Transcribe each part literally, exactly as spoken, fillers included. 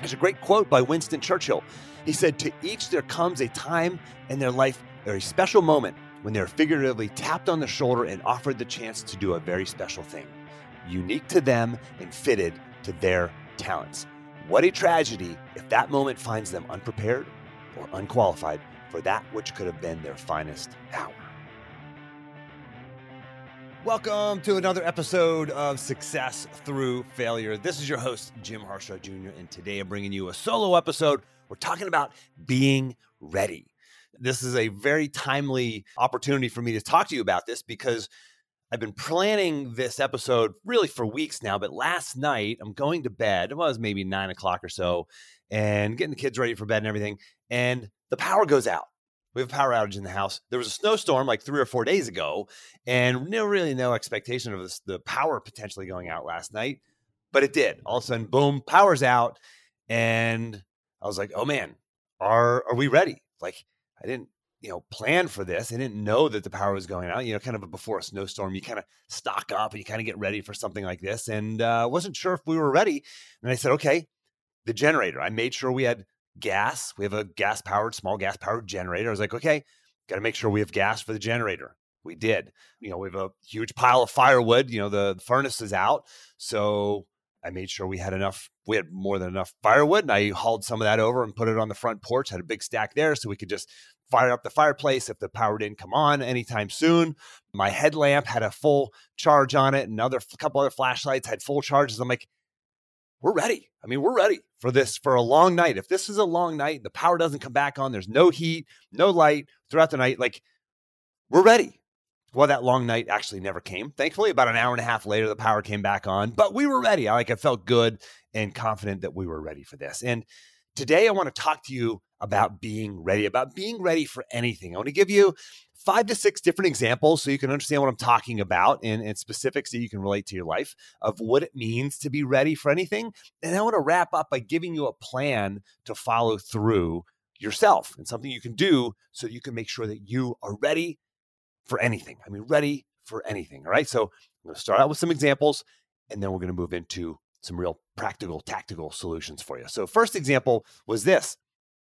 There's a great quote by Winston Churchill. He said, "To each there comes a time in their life, a special moment, when they are figuratively tapped on the shoulder and offered the chance to do a very special thing, unique to them and fitted to their talents. What a tragedy if that moment finds them unprepared or unqualified for that which could have been their finest hour." Welcome to another episode of Success Through Failure. This is your host, Jim Harshaw Junior, and today I'm bringing you a solo episode. We're talking about being ready. This is a very timely opportunity for me to talk to you about this because I've been planning this episode really for weeks now, but last night I'm going to bed, well, it was maybe nine o'clock or so, and getting the kids ready for bed and everything, and the power goes out. We have a power outage in the house. There was a snowstorm like three or four days ago, and no, really no expectation of this, the power potentially going out last night, but it did. All of a sudden, boom, power's out, and I was like, oh man, are are we ready? Like, I didn't, you know, plan for this. I didn't know that the power was going out. You know, kind of before a snowstorm, you kind of stock up and you kind of get ready for something like this. And I uh, wasn't sure if we were ready. And I said, okay, the generator. I made sure we had gas. We have a gas powered, small gas powered generator. I was like, okay, got to make sure we have gas for the generator. We did. You know, we have a huge pile of firewood. You know, the, the furnace is out. So I made sure we had enough, we had more than enough firewood, and I hauled some of that over and put it on the front porch, had a big stack there so we could just fire up the fireplace if the power didn't come on anytime soon. My headlamp had a full charge on it, and other, a couple other flashlights had full charges. I'm like, we're ready. I mean, we're ready for this, for a long night. If this is a long night, the power doesn't come back on, there's no heat, no light throughout the night, like, we're ready. Well, that long night actually never came. Thankfully, about an hour and a half later, the power came back on, but we were ready. I like, I felt good and confident that we were ready for this. And today I want to talk to you about being ready, about being ready for anything. I want to give you five to six different examples so you can understand what I'm talking about and, and specifics that you can relate to your life of what it means to be ready for anything. And I want to wrap up by giving you a plan to follow through yourself and something you can do so you can make sure that you are ready for anything. I mean, ready for anything. All right. So I'm going to start out with some examples, and then we're going to move into some real practical, tactical solutions for you. So first example was this.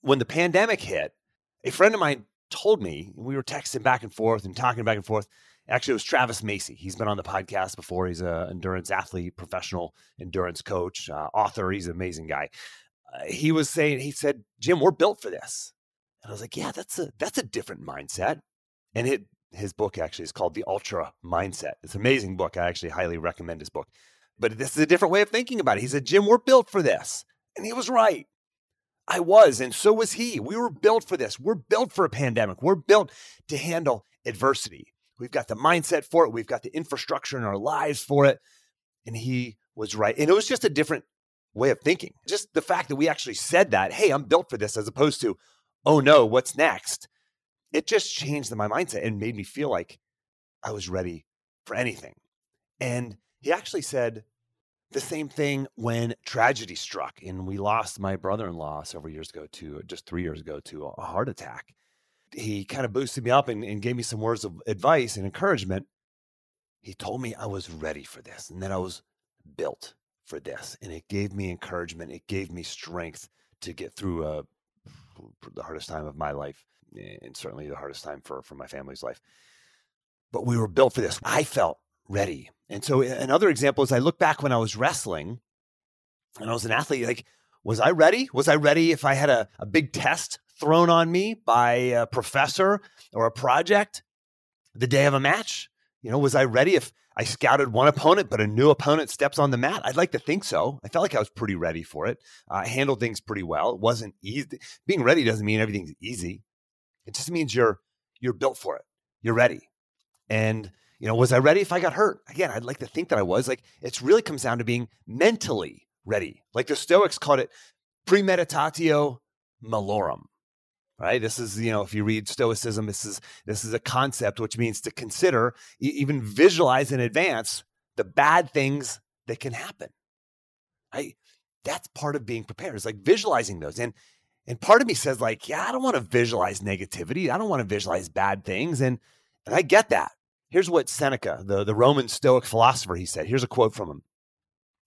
When the pandemic hit, a friend of mine told me, we were texting back and forth and talking back and forth. Actually, it was Travis Macy. He's been on the podcast before. He's an endurance athlete, professional endurance coach, uh, author. He's an amazing guy. Uh, he was saying, he said, Jim, we're built for this. And I was like, yeah, that's a, that's a different mindset. And it, his book actually is called The Ultra Mindset. It's an amazing book. I actually highly recommend his book. But this is a different way of thinking about it. He said, Jim, we're built for this. And he was right. I was, and so was he. We were built for this. We're built for a pandemic. We're built to handle adversity. We've got the mindset for it. We've got the infrastructure in our lives for it. And he was right. And it was just a different way of thinking. Just the fact that we actually said that, hey, I'm built for this, as opposed to, oh no, what's next? It just changed my mindset and made me feel like I was ready for anything. And he actually said the same thing when tragedy struck and we lost my brother-in-law several years ago to, just three years ago to a heart attack. He kind of boosted me up and, and gave me some words of advice and encouragement. He told me I was ready for this and that I was built for this. And it gave me encouragement. It gave me strength to get through a, the hardest time of my life, and certainly the hardest time for, for my family's life. But we were built for this. I felt ready. And so another example is I look back when I was wrestling and I was an athlete, like, was I ready? Was I ready if I had a, a big test thrown on me by a professor or a project the day of a match? You know, was I ready if I scouted one opponent, but a new opponent steps on the mat? I'd like to think so. I felt like I was pretty ready for it. I uh, handled things pretty well. It wasn't easy. Being ready doesn't mean everything's easy. It just means you're you're built for it. You're ready. And, you know, was I ready if I got hurt? Again, I'd like to think that I was. Like, it really comes down to being mentally ready. Like the Stoics called it premeditatio malorum, right? This is, you know, if you read Stoicism, this is this is a concept which means to consider, even visualize in advance the bad things that can happen, right? That's part of being prepared. It's like visualizing those. And And part of me says like, yeah, I don't want to visualize negativity. I don't want to visualize bad things. And, and I get that. Here's what Seneca, the, the Roman Stoic philosopher, he said. Here's a quote from him.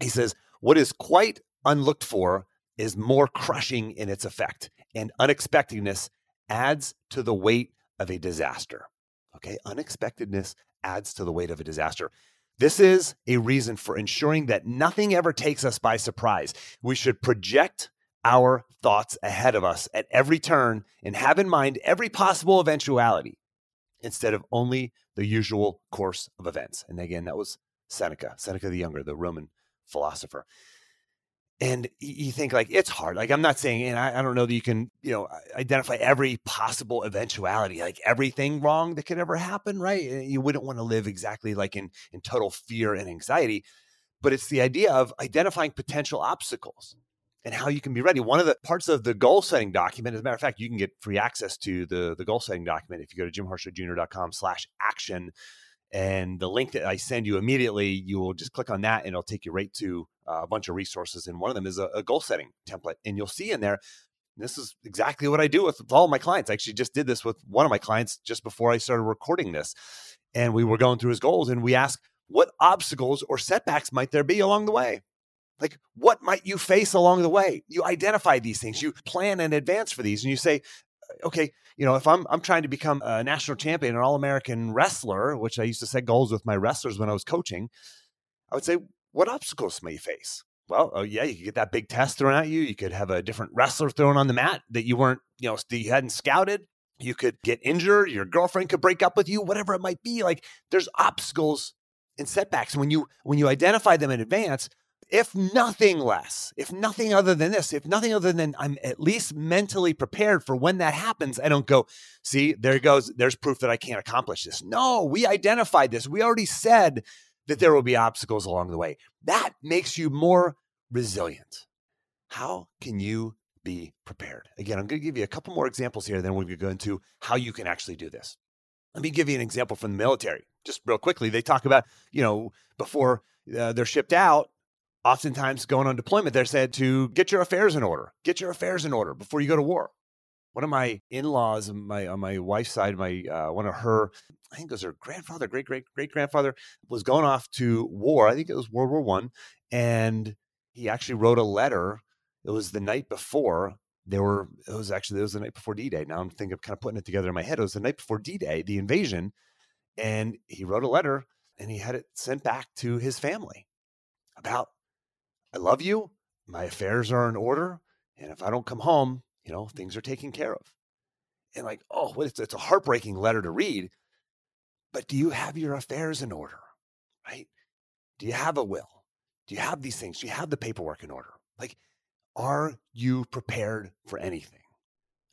He says, "What is quite unlooked for is more crushing in its effect, and unexpectedness adds to the weight of a disaster. Okay, unexpectedness adds to the weight of a disaster. This is a reason for ensuring that nothing ever takes us by surprise. We should project our thoughts ahead of us at every turn and have in mind every possible eventuality instead of only the usual course of events. And again, that was Seneca, Seneca the Younger, the Roman philosopher. And you think like, it's hard. Like, I'm not saying, and I, I don't know that you can, you know, identify every possible eventuality, like everything wrong that could ever happen, right? You wouldn't want to live exactly like in, in total fear and anxiety, but it's the idea of identifying potential obstacles and how you can be ready. One of the parts of the goal setting document, as a matter of fact, you can get free access to the, the goal setting document if you go to jim harshaw jr dot com slash action. And the link that I send you immediately, you will just click on that and it'll take you right to a bunch of resources. And one of them is a, a goal setting template. And you'll see in there, this is exactly what I do with all my clients. I actually just did this with one of my clients just before I started recording this. And we were going through his goals and we asked, what obstacles or setbacks might there be along the way? Like, what might you face along the way? You identify these things, you plan in advance for these, and you say, okay, you know, if I'm I'm trying to become a national champion, an all-American wrestler, which I used to set goals with my wrestlers when I was coaching, I would say, what obstacles may you face? Well, oh yeah, you could get that big test thrown at you. You could have a different wrestler thrown on the mat that you weren't, you know, that you hadn't scouted. You could get injured. Your girlfriend could break up with you, whatever it might be. Like, there's obstacles and setbacks. When you when you identify them in advance, if nothing less, if nothing other than this, if nothing other than I'm at least mentally prepared for when that happens, I don't go, see, there goes, there's proof that I can't accomplish this. No, we identified this. We already said that there will be obstacles along the way. That makes you more resilient. How can you be prepared? Again, I'm going to give you a couple more examples here, then we're going to go into how you can actually do this. Let me give you an example from the military. Just real quickly, they talk about, you know, before uh, they're shipped out, oftentimes going on deployment, they're said to get your affairs in order, get your affairs in order before you go to war. One of my in-laws on my, on my wife's side, my uh, one of her, I think it was her grandfather, great, great, great grandfather was going off to war. I think it was World War One. And he actually wrote a letter. It was the night before there were, it was actually, it was the night before D-Day. Now I'm thinking of kind of putting it together in my head. It was the night before D-Day, the invasion. And he wrote a letter and he had it sent back to his family about, I love you, my affairs are in order, and if I don't come home, you know, things are taken care of. And like, oh, what, it's, it's a heartbreaking letter to read, but do you have your affairs in order, right? Do you have a will? Do you have these things? Do you have the paperwork in order? Like, are you prepared for anything?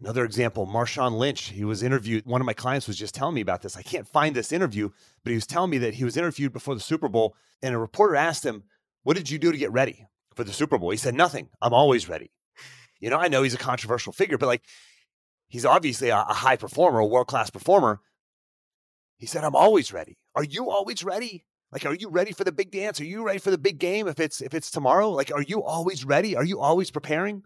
Another example, Marshawn Lynch, he was interviewed. One of my clients was just telling me about this. I can't find this interview, but he was telling me that he was interviewed before the Super Bowl, and a reporter asked him, what did you do to get ready for the Super Bowl? He said, nothing. I'm always ready. You know, I know he's a controversial figure, but like, he's obviously a, a high performer, a world-class performer. He said, I'm always ready. Are you always ready? Like, are you ready for the big dance? Are you ready for the big game? If it's, if it's tomorrow, like, are you always ready? Are you always preparing?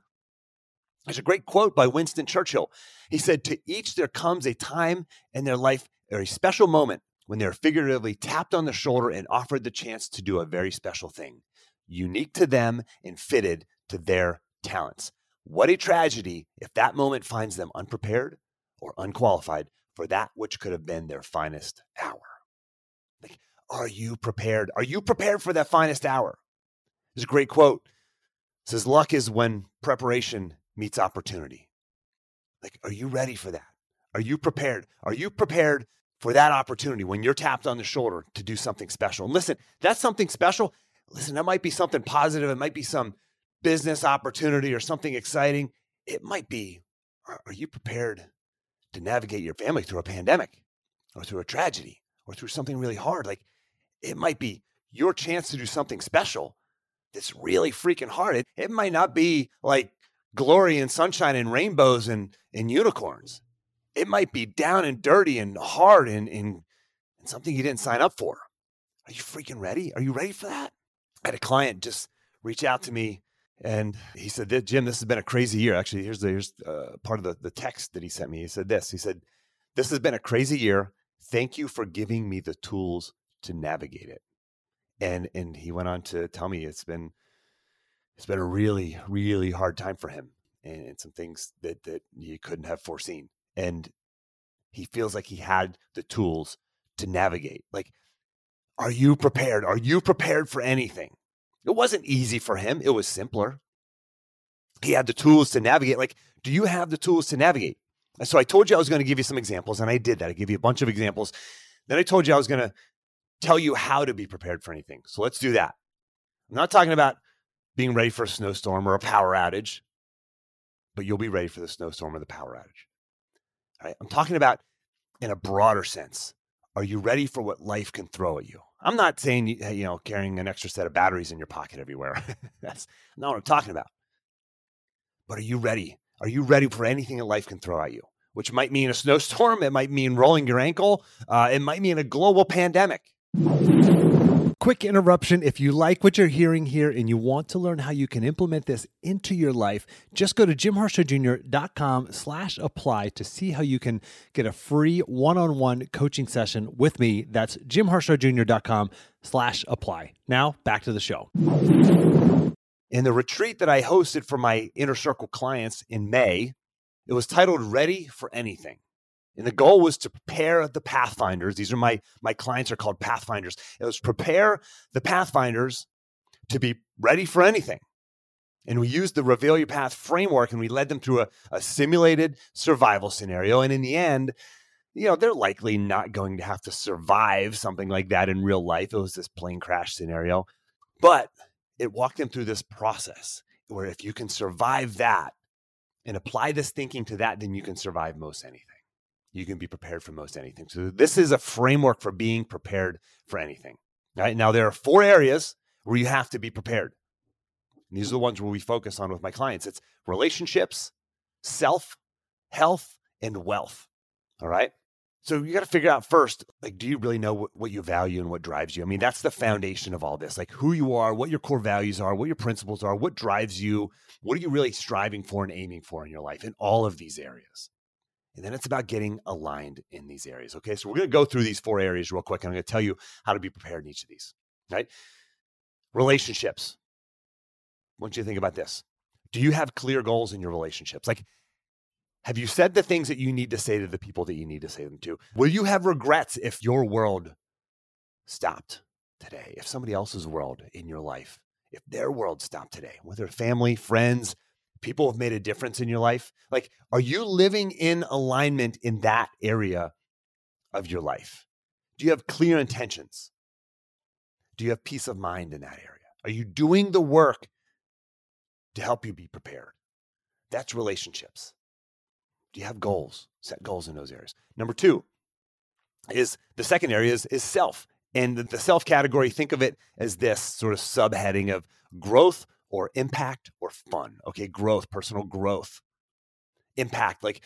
There's a great quote by Winston Churchill. He said, to each there comes a time in their life or a special moment when they're figuratively tapped on the shoulder and offered the chance to do a very special thing, unique to them and fitted to their talents. What a tragedy if that moment finds them unprepared or unqualified for that which could have been their finest hour. Like, are you prepared? Are you prepared for that finest hour? There's a great quote. It says, luck is when preparation meets opportunity. Like, are you ready for that? Are you prepared? Are you prepared for that opportunity when you're tapped on the shoulder to do something special? And listen, that's something special. Listen, that might be something positive. It might be some business opportunity or something exciting. It might be, are you prepared to navigate your family through a pandemic or through a tragedy or through something really hard? Like, it might be your chance to do something special that's really freaking hard. It, it might not be like glory and sunshine and rainbows and, and unicorns. It might be down and dirty and hard and, and, and something you didn't sign up for. Are you freaking ready? Are you ready for that? I had a client just reach out to me and he said, Jim, this has been a crazy year. Actually, here's, the, here's uh, part of the, the text that he sent me. He said this, he said, this has been a crazy year. Thank you for giving me the tools to navigate it. And and he went on to tell me it's been it's been a really, really hard time for him, and, and some things that, that you couldn't have foreseen. And he feels like he had the tools to navigate. Like, are you prepared? Are you prepared for anything? It wasn't easy for him. It was simpler. He had the tools to navigate. Like, do you have the tools to navigate? And so I told you I was going to give you some examples, and I did that. I gave you a bunch of examples. Then I told you I was going to tell you how to be prepared for anything. So let's do that. I'm not talking about being ready for a snowstorm or a power outage, but you'll be ready for the snowstorm or the power outage. All right? I'm talking about in a broader sense. Are you ready for what life can throw at you? I'm not saying, you know, carrying an extra set of batteries in your pocket everywhere. That's not what I'm talking about. But are you ready? Are you ready for anything that life can throw at you? Which might mean a snowstorm. It might mean rolling your ankle. Uh, it might mean a global pandemic. Quick interruption. If you like what you're hearing here and you want to learn how you can implement this into your life, just go to jimharshawjr.com slash apply to see how you can get a free one-on-one coaching session with me. That's jimharshawjr.com slash apply. Now back to the show. In the retreat that I hosted for my Inner Circle clients in May, it was titled Ready for Anything. And the goal was to prepare the pathfinders. These are my, my clients are called pathfinders. It was prepare the pathfinders to be ready for anything. And we used the Reveal Your Path framework, and we led them through a, a simulated survival scenario. And in the end, you know, they're likely not going to have to survive something like that in real life. It was this plane crash scenario, but it walked them through this process where if you can survive that and apply this thinking to that, then you can survive most anything. You can be prepared for most anything. So this is a framework for being prepared for anything. Right? Now, there are four areas where you have to be prepared. And these are the ones where we focus on with my clients. It's relationships, self, health, and wealth. All right? So you got to figure out first, like, do you really know what, what you value and what drives you? I mean, that's the foundation of all this, like who you are, what your core values are, what your principles are, what drives you, what are you really striving for and aiming for in your life in all of these areas? And then it's about getting aligned in these areas. Okay, so we're going to go through these four areas real quick, and I'm going to tell you how to be prepared in each of these, right? Relationships. I want you to think about this. Do you have clear goals in your relationships? Like, have you said the things that you need to say to the people that you need to say them to? Will you have regrets if your world stopped today? If somebody else's world in your life, if their world stopped today, whether family, friends, people have made a difference in your life. Like, are you living in alignment in that area of your life? Do you have clear intentions? Do you have peace of mind in that area? Are you doing the work to help you be prepared? That's relationships. Do you have goals? Set goals in those areas. Number two is the second area is, is self. And the self category, think of it as this sort of subheading of growth, or impact, or fun. Okay, growth, personal growth. Impact, like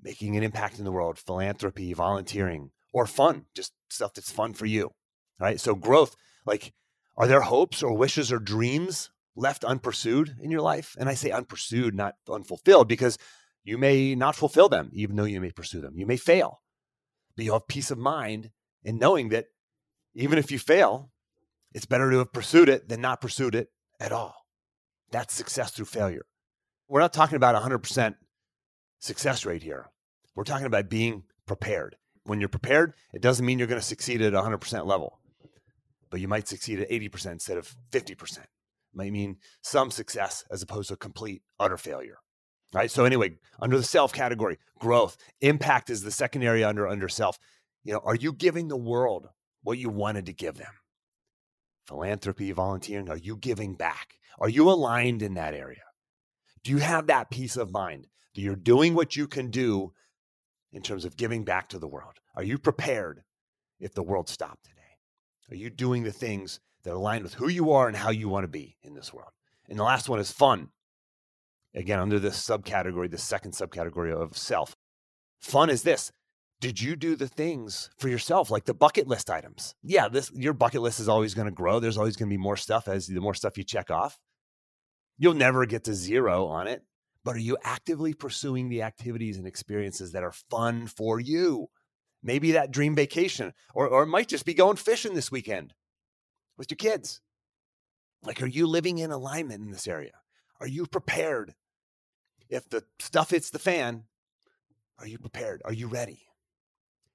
making an impact in the world, philanthropy, volunteering, or fun, just stuff that's fun for you, right? So growth, like, are there hopes or wishes or dreams left unpursued in your life? And I say unpursued, not unfulfilled, because you may not fulfill them, even though you may pursue them. You may fail, but you'll have peace of mind in knowing that even if you fail, it's better to have pursued it than not pursued it at all. That's success through failure. We're not talking about one hundred percent success rate here. We're talking about being prepared. When you're prepared, it doesn't mean you're going to succeed at one hundred percent level, but you might succeed at eighty percent instead of fifty percent. It might mean some success as opposed to complete, utter failure. All right? So anyway, under the self category, growth, impact is the second area under, under self. You know, are you giving the world what you wanted to give them? Philanthropy, volunteering, are you giving back? Are you aligned in that area? Do you have that peace of mind that you're doing what you can do in terms of giving back to the world? Are you prepared if the world stopped today? Are you doing the things that align with who you are and how you want to be in this world? And the last one is fun. Again, under this subcategory, the second subcategory of self. Fun is this. Did you do the things for yourself, like the bucket list items? Yeah, this your bucket list is always going to grow. There's always going to be more stuff as the more stuff you check off. You'll never get to zero on it, but are you actively pursuing the activities and experiences that are fun for you? Maybe that dream vacation, or, or it might just be going fishing this weekend with your kids. Like, are you living in alignment in this area? Are you prepared? If the stuff hits the fan, are you prepared? Are you ready?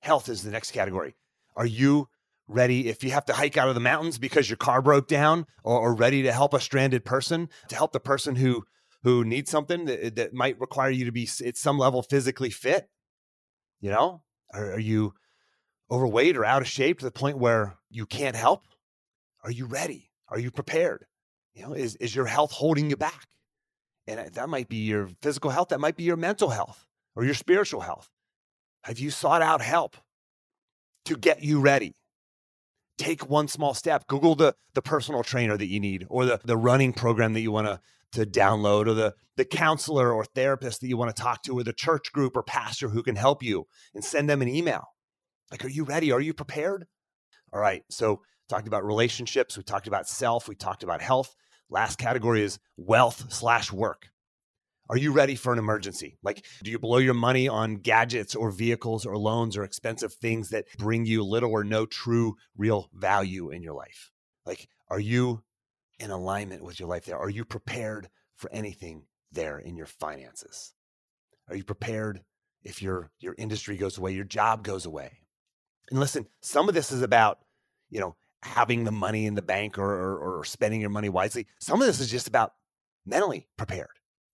Health is the next category. Are you ready if you have to hike out of the mountains because your car broke down, or, or ready to help a stranded person, to help the person who who needs something that, that might require you to be at some level physically fit? You know, are, are you overweight or out of shape to the point where you can't help? Are you ready? Are you prepared? You know, is, is your health holding you back? And that might be your physical health. That might be your mental health or your spiritual health. Have you sought out help to get you ready? Take one small step. Google the, the personal trainer that you need, or the, the running program that you want to to download, or the, the counselor or therapist that you want to talk to, or the church group or pastor who can help you, and send them an email. Like, are you ready? Are you prepared? All right. So talked about relationships. We talked about self. We talked about health. Last category is wealth slash work. Are you ready for an emergency? Like, do you blow your money on gadgets or vehicles or loans or expensive things that bring you little or no true real value in your life? Like, are you in alignment with your life there? Are you prepared for anything there in your finances? Are you prepared if your, your industry goes away, your job goes away? And listen, some of this is about, you know, having the money in the bank, or, or, or spending your money wisely. Some of this is just about mentally prepared.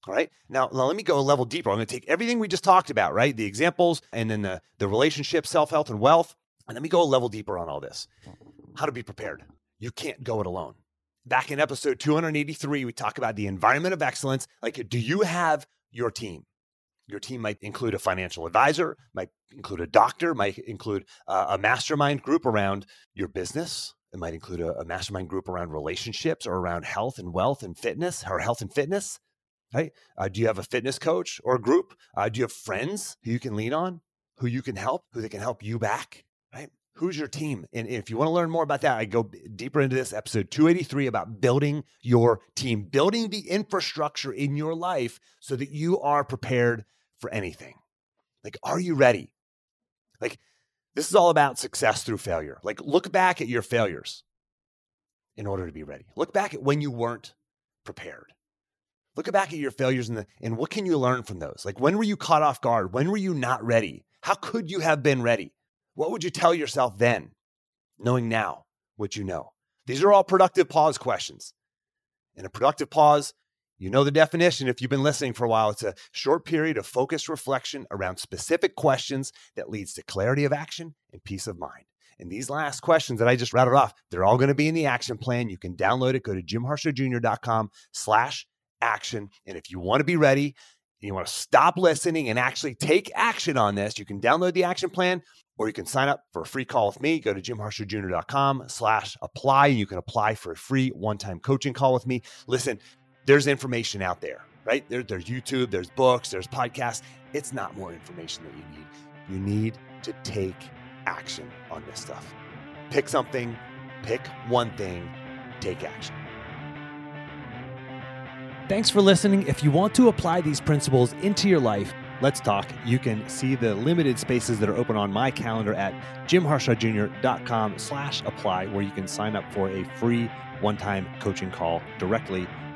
All right. Now, now let me go a level deeper. I'm going to take everything we just talked about, right? The examples, and then the, the relationship, self-health, and wealth. And let me go a level deeper on all this. How to be prepared. You can't go it alone. Back in episode two eighty-three, we talk about the environment of excellence. Like, do you have your team? Your team might include a financial advisor, might include a doctor, might include uh, a mastermind group around your business. It might include a, a mastermind group around relationships, or around health and wealth and fitness, or health and fitness, right? Uh, do you have a fitness coach or a group? Uh, do you have friends who you can lean on, who you can help, who they can help you back, right? Who's your team? And if you want to learn more about that, I go deeper into this episode two eighty-three about building your team, building the infrastructure in your life so that you are prepared for anything. Like, are you ready? Like, this is all about success through failure. Like, look back at your failures in order to be ready. Look back at when you weren't prepared. Look back at your failures and, the, and what can you learn from those? Like, when were you caught off guard? When were you not ready? How could you have been ready? What would you tell yourself then, knowing now what you know? These are all productive pause questions. And a productive pause, you know the definition if you've been listening for a while. It's a short period of focused reflection around specific questions that leads to clarity of action and peace of mind. And these last questions that I just rattled off, they're all going to be in the action plan. You can download it. Go to jimharshawjr.com slash action. And if you want to be ready and you want to stop listening and actually take action on this, you can download the action plan, or you can sign up for a free call with me. Go to jimharshawjr.com slash apply. You can apply for a free one-time coaching call with me. Listen, there's information out there, right? There, there's YouTube, there's books, there's podcasts. It's not more information that you need. You need to take action on this stuff. Pick something, pick one thing, take action. Thanks for listening. If you want to apply these principles into your life, let's talk. You can see the limited spaces that are open on my calendar at jimharshawjr.com slash apply, where you can sign up for a free one-time coaching call directly